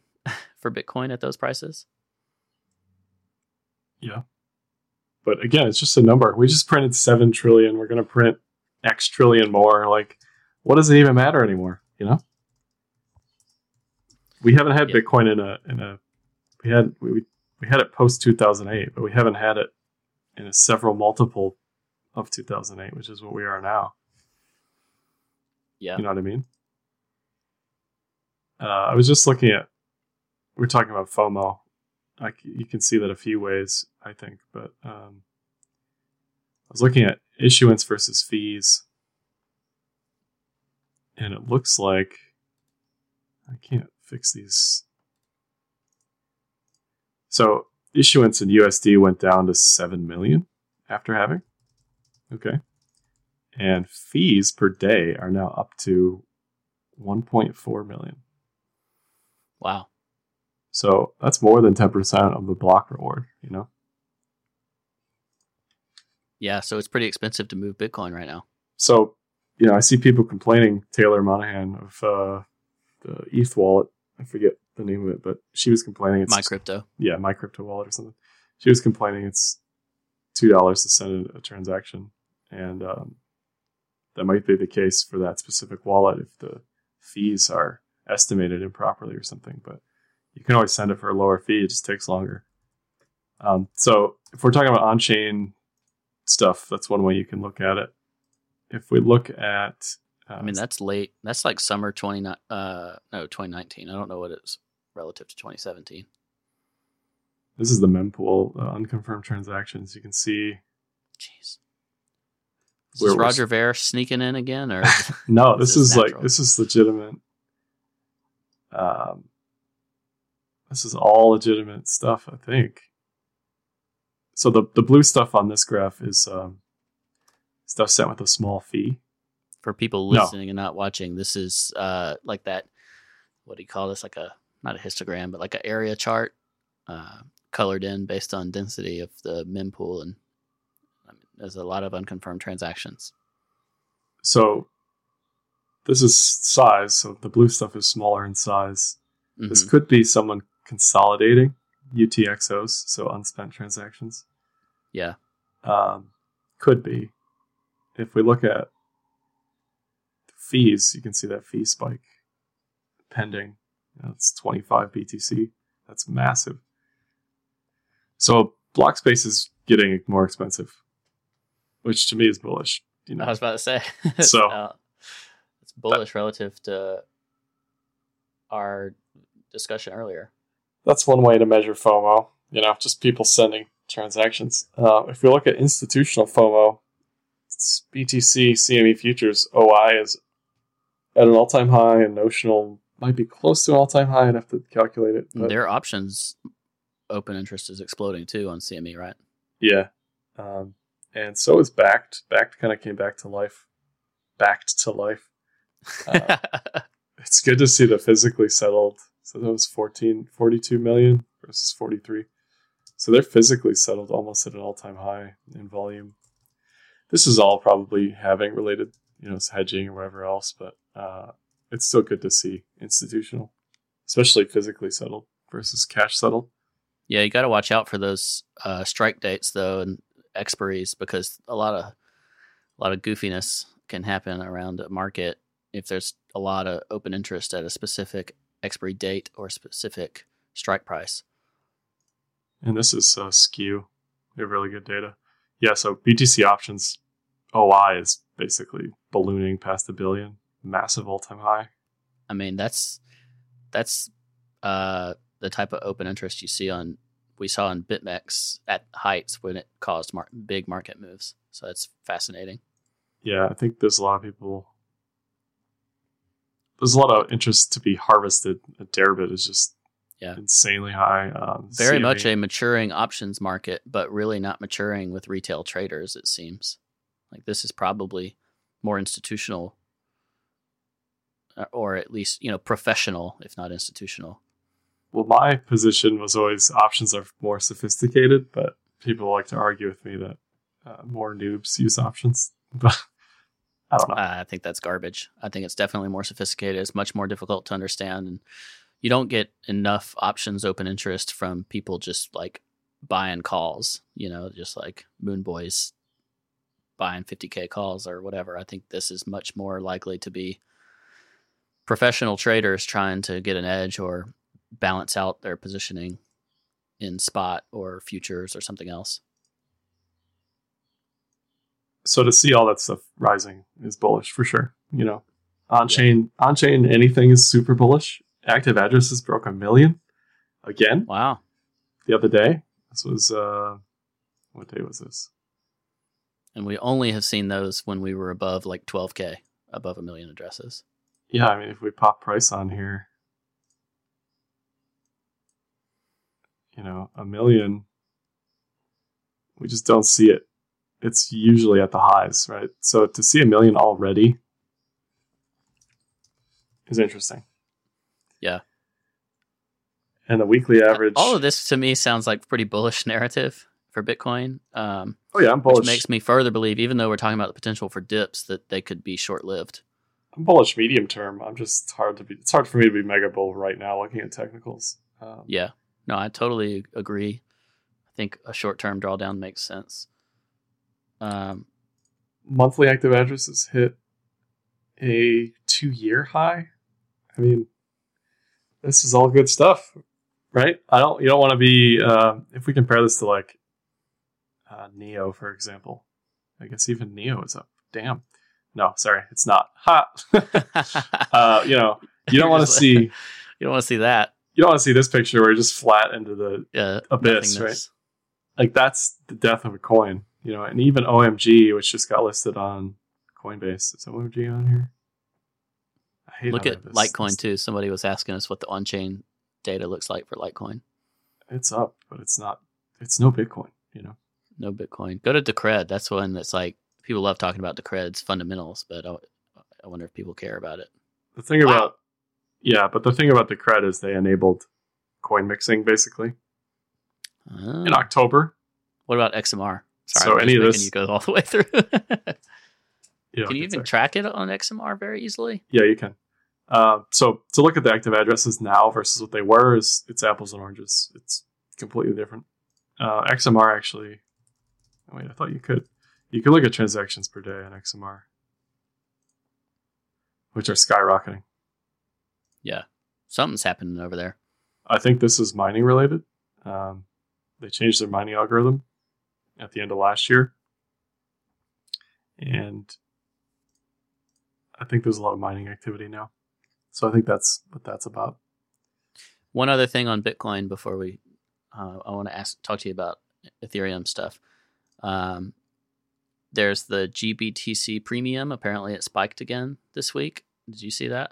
for Bitcoin at those prices. Yeah. But again, it's just a number. We just printed 7 trillion. We're going to print X trillion more. Like, what does it even matter anymore? You know, we haven't had Bitcoin we had it post 2008, but we haven't had it in a several multiple of 2008, which is what we are now. Yeah. You know what I mean? I was just looking at, we're talking about FOMO. You can see that a few ways, I think, but I was looking at issuance versus fees, and it looks like I can't fix these. So issuance in USD went down to 7 million after halving. Okay. And fees per day are now up to 1.4 million. Wow. So that's more than 10% of the block reward, you know? Yeah, so it's pretty expensive to move Bitcoin right now. So, you know, I see people complaining, Taylor Monahan of the ETH wallet, I forget the name of it, but she was complaining. It's My Crypto. Yeah, My Crypto wallet or something. She was complaining it's $2 to send a transaction. And that might be the case for that specific wallet if the fees are estimated improperly or something, but you can always send it for a lower fee. It just takes longer. So if we're talking about on-chain stuff, that's one way you can look at it. If we look at... I mean, that's late. That's like summer 2019. I don't know what it's relative to 2017. This is the mempool, unconfirmed transactions. You can see... Jeez. Is Roger Ver sneaking in again? Or no, this is legitimate. This is all legitimate stuff, I think. So the blue stuff on this graph is stuff sent with a small fee. For people listening and not watching, this is like that, what do you call this? Like a, not a histogram, but like an area chart colored in based on density of the mempool. And I mean, there's a lot of unconfirmed transactions. So this is size. So the blue stuff is smaller in size. Mm-hmm. This could be someone consolidating UTXOs, so unspent transactions. Yeah. Could be. If we look at fees, you can see that fee spike pending. That's 25 BTC. That's massive. So block space is getting more expensive, which to me is bullish. You know? I was about to say. So it's bullish relative to our discussion earlier. That's one way to measure FOMO. You know, just people sending transactions. If we look at institutional FOMO, BTC CME futures OI is at an all-time high, and notional might be close to an all-time high. I'd have to calculate it. Their options open interest is exploding too on CME, right? Yeah, and so is backed. Backed kind of came back to life. It's good to see the physically settled. So that was 42 million versus 43. So they're physically settled almost at an all-time high in volume. This is all probably having related, hedging or whatever else, but it's still good to see institutional, especially physically settled versus cash settled. Yeah, you got to watch out for those strike dates though and expiries, because a lot of goofiness can happen around a market if there's a lot of open interest at a specific expiry date or specific strike price. And this is skew. We have really good data. Yeah, so BTC options OI is basically ballooning past $1 billion, massive all-time high. I mean, that's the type of open interest we saw in BitMEX at heights when it caused big market moves. So that's fascinating. Yeah, I think there's a lot of people. There's a lot of interest to be harvested. Deribit is just insanely high. Very CME. Much a maturing options market, but really not maturing with retail traders, it seems. Like this is probably more institutional, or at least, professional, if not institutional. Well, my position was always options are more sophisticated, but people like to argue with me that more noobs use options. But I don't know. I think that's garbage. I think it's definitely more sophisticated. It's much more difficult to understand, and you don't get enough options open interest from people just like buying calls, just like moon boys buying 50K calls or whatever. I think this is much more likely to be professional traders trying to get an edge or balance out their positioning in spot or futures or something else. So to see all that stuff rising is bullish for sure. On-chain, anything is super bullish. Active addresses broke 1 million again. Wow. The other day. This was, what day was this? And we only have seen those when we were above like 12K, above 1 million addresses. Yeah, I mean, if we pop price on here, 1 million, we just don't see it. It's usually at the highs, right? So to see 1 million already is interesting. Yeah. And the weekly average. All of this to me sounds like pretty bullish narrative for Bitcoin. I'm bullish. Which makes me further believe, even though we're talking about the potential for dips, that they could be short-lived. I'm bullish medium term. I'm just it's hard for me to be mega bull right now looking at technicals. Yeah. No, I totally agree. I think a short-term drawdown makes sense. Monthly active addresses hit a 2-year high. I mean, this is all good stuff, right? You don't want to be, if we compare this to like Neo, for example, I guess even Neo is up. Damn. No, sorry. It's not. Ha! You don't want to see. You don't want to see that. You don't want to see this picture where you're just flat into the abyss, nothingness. Right? Like that's the death of a coin, and even OMG, which just got listed on Coinbase. Is OMG on here? Look at Litecoin too. Somebody was asking us what the on-chain data looks like for Litecoin. It's up, but it's not. It's no Bitcoin, No Bitcoin. Go to Decred. That's one that's like people love talking about Decred's fundamentals, but I wonder if people care about it. The thing about the thing about Decred is they enabled coin mixing basically in October. What about XMR? Sorry, so any of this, you go all the way through. Can you even track it on XMR very easily? Yeah, you can. So to look at the active addresses now versus what they were, it's apples and oranges. It's completely different. XMR actually. Wait, I thought you could. You could look at transactions per day on XMR, which are skyrocketing. Yeah, something's happening over there. I think this is mining related. They changed their mining algorithm at the end of last year, and I think there's a lot of mining activity now. So I think that's what that's about. One other thing on Bitcoin before we, I want to talk to you about Ethereum stuff. There's the GBTC premium. Apparently it spiked again this week. Did you see that?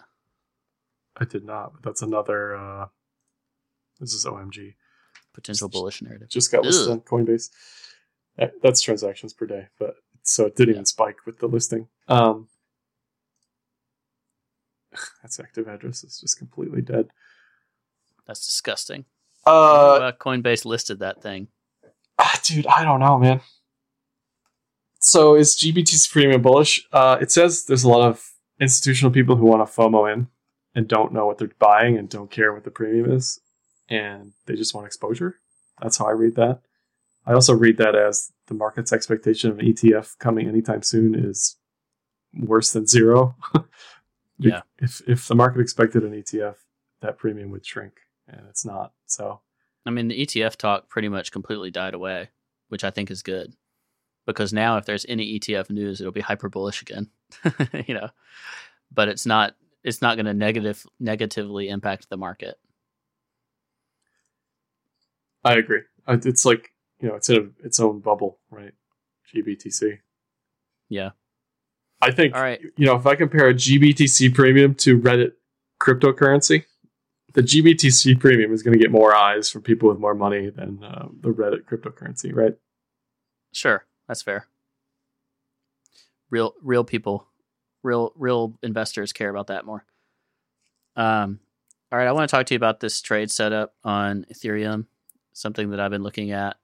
I did not, but that's another, this is OMG. Potential bullish narrative. Just got listed on Coinbase. That's transactions per day, but so it didn't even spike with the listing. That's active address is just completely dead. That's disgusting. Coinbase listed that thing. Dude, I don't know, man. So is GBTC Premium bullish? It says there's a lot of institutional people who want to FOMO in and don't know what they're buying and don't care what the premium is, and they just want exposure. That's how I read that. I also read that as the market's expectation of an ETF coming anytime soon is worse than zero. Yeah. If the market expected an ETF, that premium would shrink, and it's not. So, I mean, the ETF talk pretty much completely died away, which I think is good, because now if there's any ETF news, it'll be hyper bullish again, you know. But it's not going to negatively impact the market. I agree. It's like, you know, it's in its own bubble, right? GBTC. Yeah. I think, all right, you know, if I compare a GBTC premium to Reddit cryptocurrency, the GBTC premium is going to get more eyes from people with more money than the Reddit cryptocurrency, right? Sure, that's fair. Real people, real investors care about that more. All right, I want to talk to you about this trade setup on Ethereum, something that I've been looking at.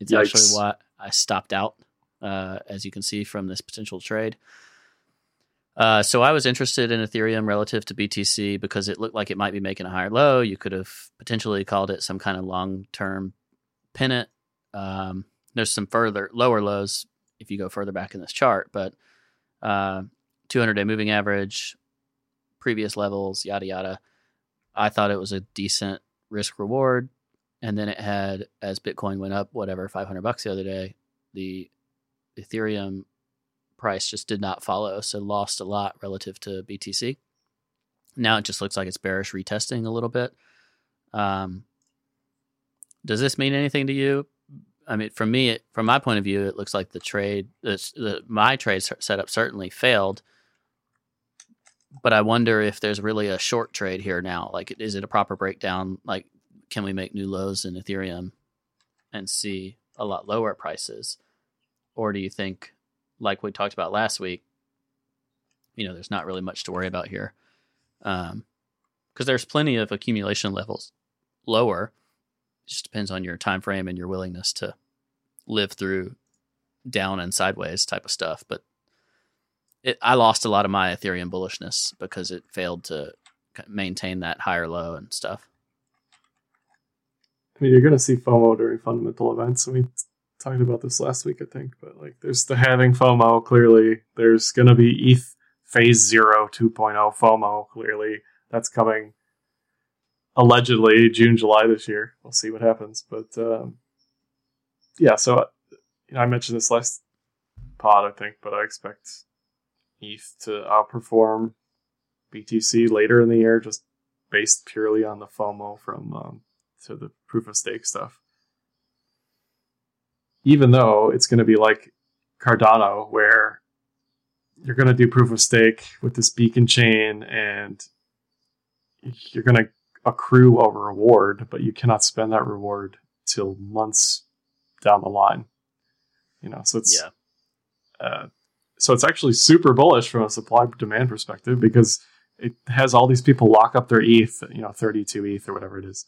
It's Yikes. Actually why I stopped out. As you can see from this potential trade. So I was interested in Ethereum relative to BTC because it looked like it might be making a higher low. You could have potentially called it some kind of long-term pennant. There's some further lower lows if you go further back in this chart, but 200-day moving average, previous levels, yada, yada. I thought it was a decent risk reward. And then it had, as Bitcoin went up, whatever, $500 the other day, the Ethereum price just did not follow, so lost a lot relative to BTC. Now it just looks like it's bearish retesting a little bit. Does this mean anything to you? I mean, for me, from my point of view, it looks like the trade, my trade setup certainly failed. But I wonder if there's really a short trade here now. Like, is it a proper breakdown? Like, can we make new lows in Ethereum and see a lot lower prices? Or do you think, like we talked about last week, you know, there's not really much to worry about here? Because there's plenty of accumulation levels lower. It just depends on your time frame and your willingness to live through down and sideways type of stuff. But I lost a lot of my Ethereum bullishness because it failed to maintain that higher low and stuff. I mean, you're going to see FOMO during fundamental events. I mean, talked about this last week, I think, but like, there's the halving FOMO, clearly. There's going to be ETH phase 0 2.0 FOMO, clearly. That's coming allegedly June, July this year. We'll see what happens. But yeah, so you know, I mentioned this last pod, I think, but I expect ETH to outperform BTC later in the year, just based purely on the FOMO from to the proof of stake stuff. Even though it's going to be like Cardano, where you're going to do proof of stake with this beacon chain and you're going to accrue a reward, but you cannot spend that reward till months down the line. You know, so it's so it's actually super bullish from a supply demand perspective because it has all these people lock up their ETH, you know, 32 ETH or whatever it is,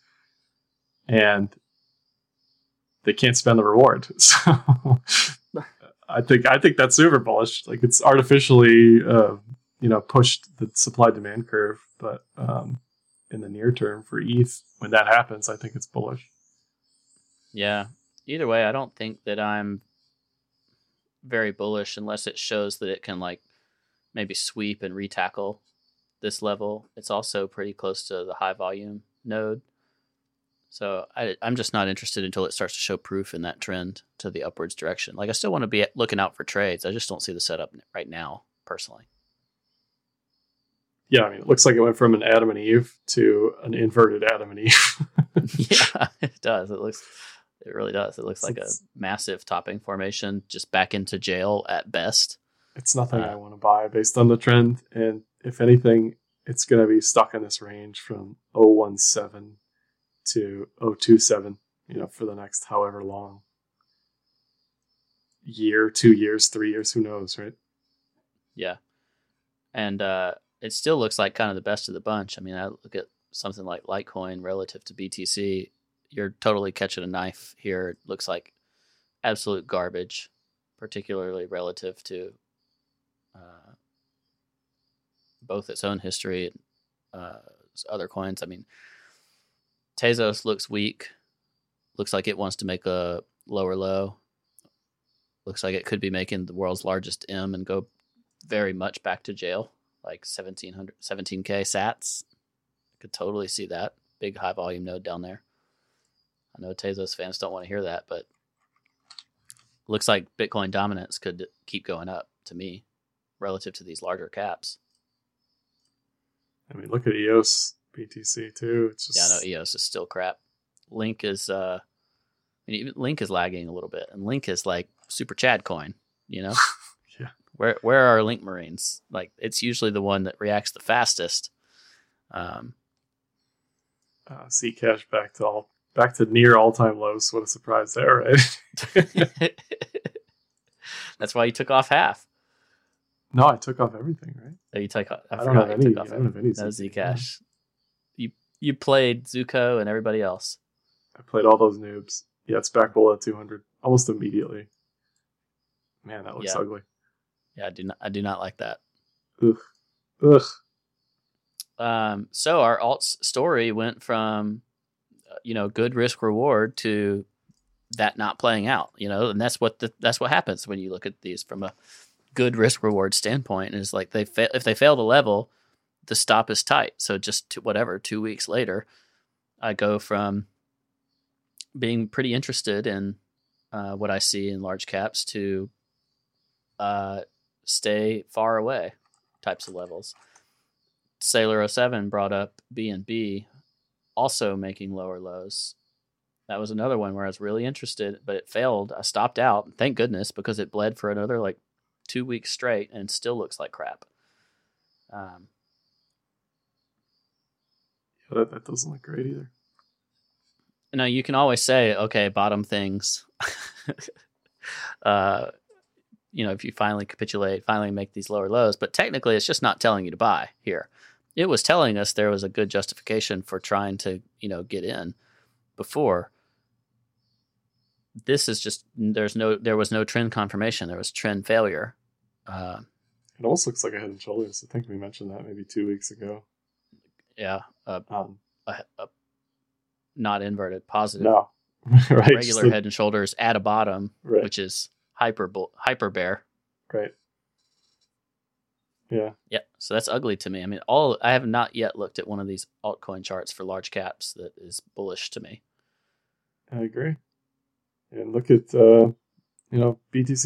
and they can't spend the reward. So I think that's super bullish. Like, it's artificially, you know, pushed the supply demand curve. But in the near term for ETH, when that happens, I think it's bullish. Yeah. Either way, I don't think that I'm very bullish unless it shows that it can like maybe sweep and retackle this level. It's also pretty close to the high volume node. So I'm just not interested until it starts to show proof in that trend to the upwards direction. Like I still want to be looking out for trades. I just don't see the setup right now, personally. Yeah, I mean, it looks like it went from an Adam and Eve to an inverted Adam and Eve. Yeah, it does. It really does. It looks like a massive topping formation, just back into jail at best. It's nothing I want to buy based on the trend. And if anything, it's going to be stuck in this range from 017 to 027, you know, for the next however long. Year, 2 years, 3 years, who knows, right? Yeah. And, it still looks like kind of the best of the bunch. I mean, I look at something like Litecoin relative to BTC. You're totally catching a knife here. It looks like absolute garbage, particularly relative to both its own history and other coins. I mean, Tezos looks weak. Looks like it wants to make a lower low. Looks like it could be making the world's largest M and go very much back to jail. Like 17K sats. I could totally see that. Big high volume node down there. I know Tezos fans don't want to hear that, but looks like Bitcoin dominance could keep going up to me relative to these larger caps. I mean, look at EOS BTC too. It's just... Yeah, I know EOS is still crap. Link is Link is lagging a little bit, and Link is like super Chad coin, you know? Where are Link Marines? Like, it's usually the one that reacts the fastest. Zcash back to near all-time lows. What a surprise there, right? That's why you took off half. No, I took off everything, right? Oh, you took off. I don't have any. No Zcash. You played Zuko and everybody else. I played all those noobs. Yeah, it's back below 200 almost immediately. Man, that looks ugly. Yeah, I do not like that. Ugh. So our alts story went from, good risk reward to that not playing out. You know, and that's what happens when you look at these from a good risk reward standpoint. Is like if they fail the level, the stop is tight. So 2 weeks later, I go from being pretty interested in what I see in large caps to stay far away types of levels. Sailor 07 brought up BNB also making lower lows. That was another one where I was really interested, but it failed. I stopped out, and thank goodness, because it bled for another like 2 weeks straight and still looks like crap. Yeah, that doesn't look great either. Now you can always say, okay, bottom things. If you finally capitulate, finally make these lower lows. But technically, it's just not telling you to buy here. It was telling us there was a good justification for trying to, get in before. This is just, there was no trend confirmation. There was trend failure. It almost looks like a head and shoulders. I think we mentioned that maybe 2 weeks ago. Yeah. A not inverted, positive. No. Right. Regular head and shoulders at a bottom, right. Which is... Hyper bear, right? Yeah. So that's ugly to me. I mean, I have not yet looked at one of these altcoin charts for large caps that is bullish to me. I agree. And look at BTC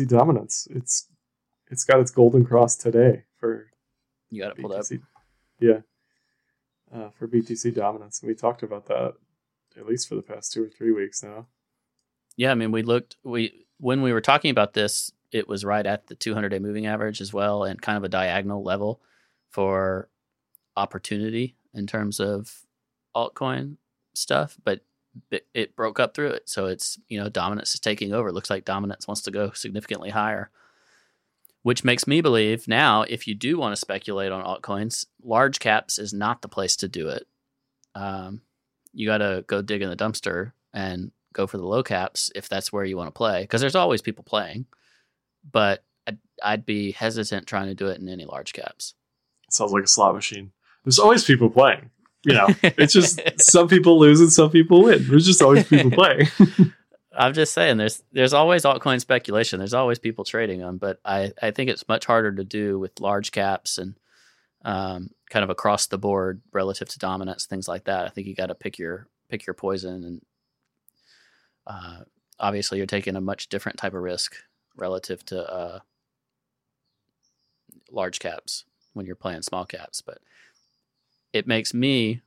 dominance. It's got its golden cross today for you got it pulled up. Yeah, for BTC dominance, and we talked about that at least for the past 2 or 3 weeks now. Yeah, I mean, when we were talking about this, it was right at the 200-day moving average as well, and kind of a diagonal level for opportunity in terms of altcoin stuff, but it broke up through it. So it's, dominance is taking over. It looks like dominance wants to go significantly higher, which makes me believe now, if you do want to speculate on altcoins, large caps is not the place to do it. You got to go dig in the dumpster and go for the low caps if that's where you want to play, because there's always people playing, but I'd be hesitant trying to do it in any large caps. It sounds like a slot machine. There's always people playing. It's just some people lose and some people win. There's just always people playing. I'm just saying, there's always altcoin speculation. There's always people trading them, but I think it's much harder to do with large caps and kind of across the board relative to dominance, things like that. I think you got to pick your poison, and obviously you're taking a much different type of risk relative to large caps when you're playing small caps. But it makes me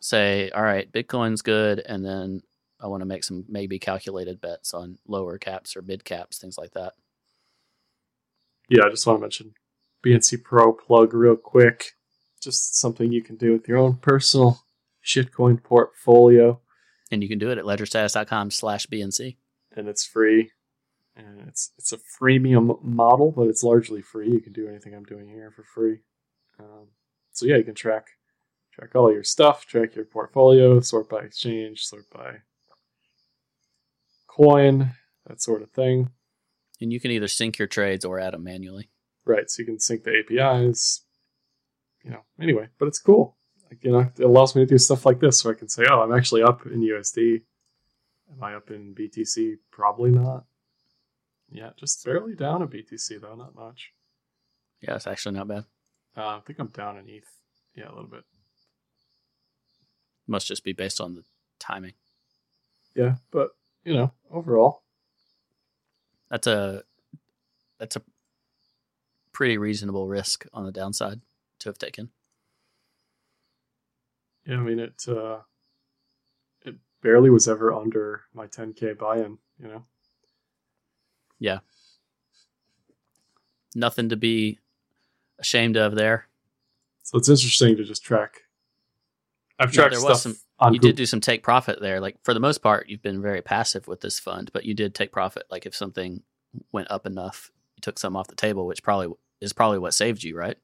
say, all right, Bitcoin's good, and then I want to make some maybe calculated bets on lower caps or mid caps, things like that. Yeah, I just want to mention BNC Pro plug real quick. Just something you can do with your own personal shitcoin portfolio. And you can do it at ledgerstatus.com/BNC. And it's free. And it's a freemium model, but it's largely free. You can do anything I'm doing here for free. So yeah, you can track all your stuff, track your portfolio, sort by exchange, sort by coin, that sort of thing. And you can either sync your trades or add them manually. Right, so you can sync the APIs, anyway, but it's cool. It allows me to do stuff like this, so I can say, oh, I'm actually up in USD. Am I up in BTC? Probably not. Yeah, just barely down in BTC, though, not much. Yeah, it's actually not bad. I think I'm down in ETH. Yeah, a little bit. Must just be based on the timing. Yeah, but, overall. That's a pretty reasonable risk on the downside to have taken. Yeah, it barely was ever under my 10K buy-in, Yeah. Nothing to be ashamed of there. So it's interesting to just track. I've tracked stuff. You did do some take profit there. Like, for the most part, you've been very passive with this fund, but you did take profit. Like, if something went up enough, you took some off the table, which is probably what saved you, right?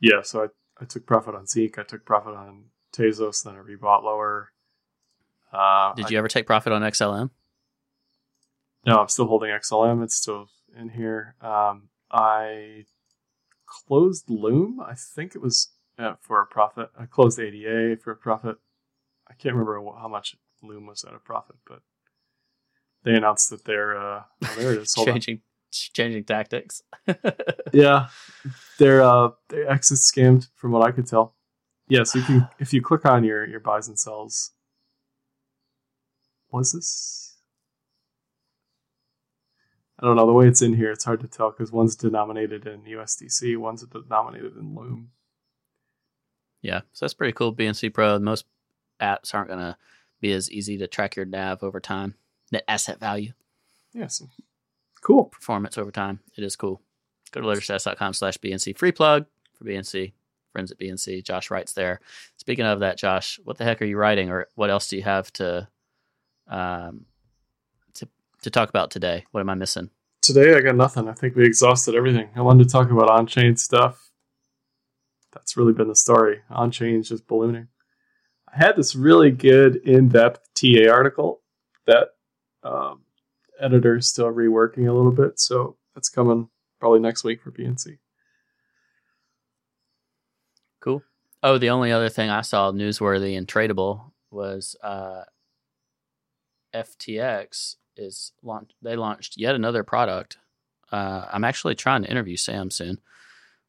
Yeah, so I took profit on Zeke. I took profit on Tezos, then I rebought lower. Did you ever take profit on XLM? No, I'm still holding XLM. It's still in here. I closed Loom. I think it was for a profit. I closed ADA for a profit. I can't remember how much Loom was at a profit, but they announced that they're there it is. Changing tactics. Yeah, they're exit scammed from what I could tell. Yeah, so if you click on your buys and sells. What is this? I don't know. The way it's in here, it's hard to tell because one's denominated in USDC, one's denominated in Loom. Yeah, so that's pretty cool. BNC Pro, most apps aren't going to be as easy to track your NAV over time, net asset value. Yeah, so cool. Performance over time. It is cool. Go to ledgerstats.com/BNC. Free plug for BNC. Friends at BNC. Josh writes there. Speaking of that, Josh, what the heck are you writing, or what else do you have to talk about today? What am I missing? Today I got nothing. I think we exhausted everything. I wanted to talk about on-chain stuff. That's really been the story. On-chain is just ballooning. I had this really good in-depth TA article that editor is still reworking a little bit, so that's coming probably next week for BNC. Cool. Oh, the only other thing I saw newsworthy and tradable was FTX is launched. They launched yet another product. I'm actually trying to interview Sam soon.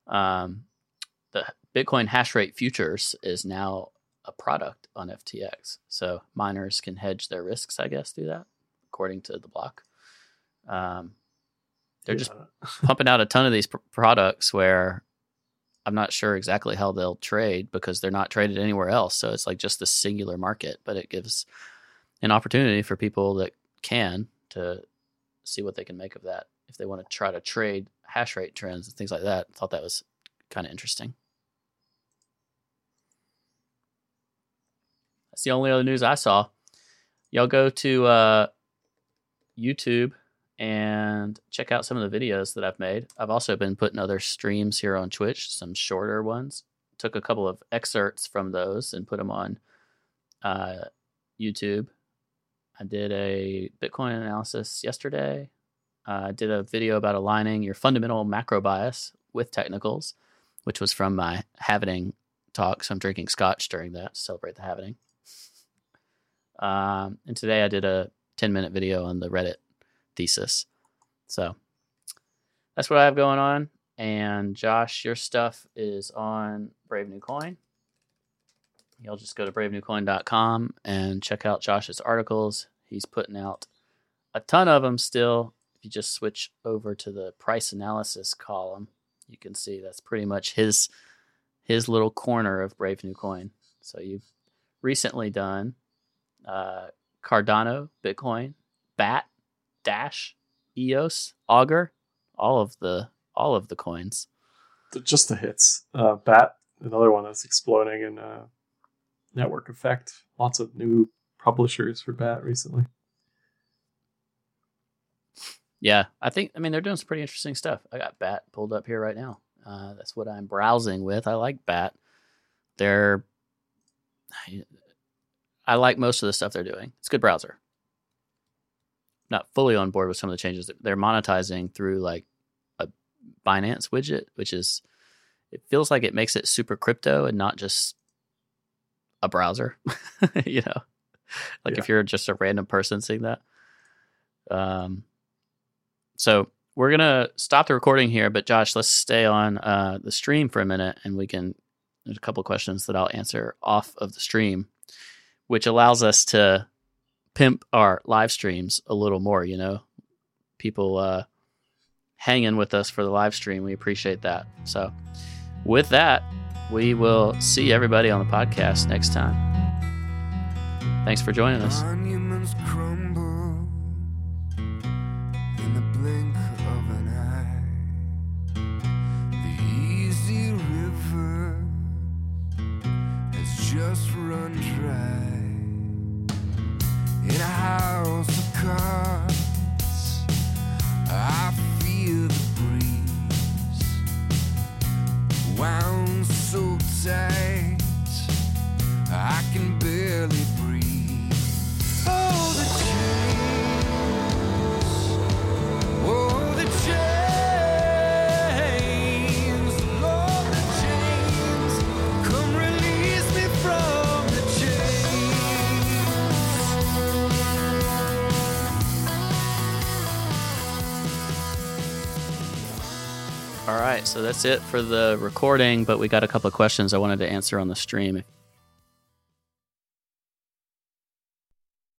The Bitcoin hash rate futures is now a product on FTX. So miners can hedge their risks, I guess, through that, according to the block. They're just pumping out a ton of these products where I'm not sure exactly how they'll trade because they're not traded anywhere else. So it's like just this singular market, but it gives an opportunity for people that can to see what they can make of that if they want to try to trade hash rate trends and things like that. I thought that was kind of interesting. That's the only other news I saw. Y'all go to YouTube and check out some of the videos that I've made. I've also been putting other streams here on Twitch, some shorter ones. Took a couple of excerpts from those and put them on YouTube. I did a Bitcoin analysis yesterday. I did a video about aligning your fundamental macro bias with technicals, which was from my halvening talk. So I'm drinking scotch during that to celebrate the halvening. And today I did a 10-minute video on the Reddit thesis. So that's what I have going on. And Josh, your stuff is on Brave New Coin. You'll just go to bravenewcoin.com and check out Josh's articles. He's putting out a ton of them still. If you just switch over to the price analysis column, you can see that's pretty much his little corner of Brave New Coin. So you've recently done Cardano, Bitcoin, BAT, Dash, EOS, Augur, all of the coins. Just the hits. BAT, another one that's exploding in network effect. Lots of new publishers for BAT recently. Yeah, I mean, they're doing some pretty interesting stuff. I got BAT pulled up here right now. That's what I'm browsing with. I like BAT. I like most of the stuff they're doing. It's a good browser. Not fully on board with some of the changes. They're monetizing through like a Binance widget, which is, it feels like it makes it super crypto and not just a browser, you know, like if you're just a random person seeing that. So we're going to stop the recording here, but Josh, let's stay on the stream for a minute, and there's a couple of questions that I'll answer off of the stream, which allows us to pimp our live streams a little more, you know, people hanging with us for the live stream. We appreciate that. So with that, we will see everybody on the podcast next time. Thanks for joining us. Monuments crumble in the blink of an eye. The easy river has just run dry. In a house of cards, I feel the breeze wound so tight, I can barely breathe. Oh, the chains. Oh, the chains. Lord, the chains. Come release me from the chains. All right, so that's it for the recording, but we got a couple of questions I wanted to answer on the stream.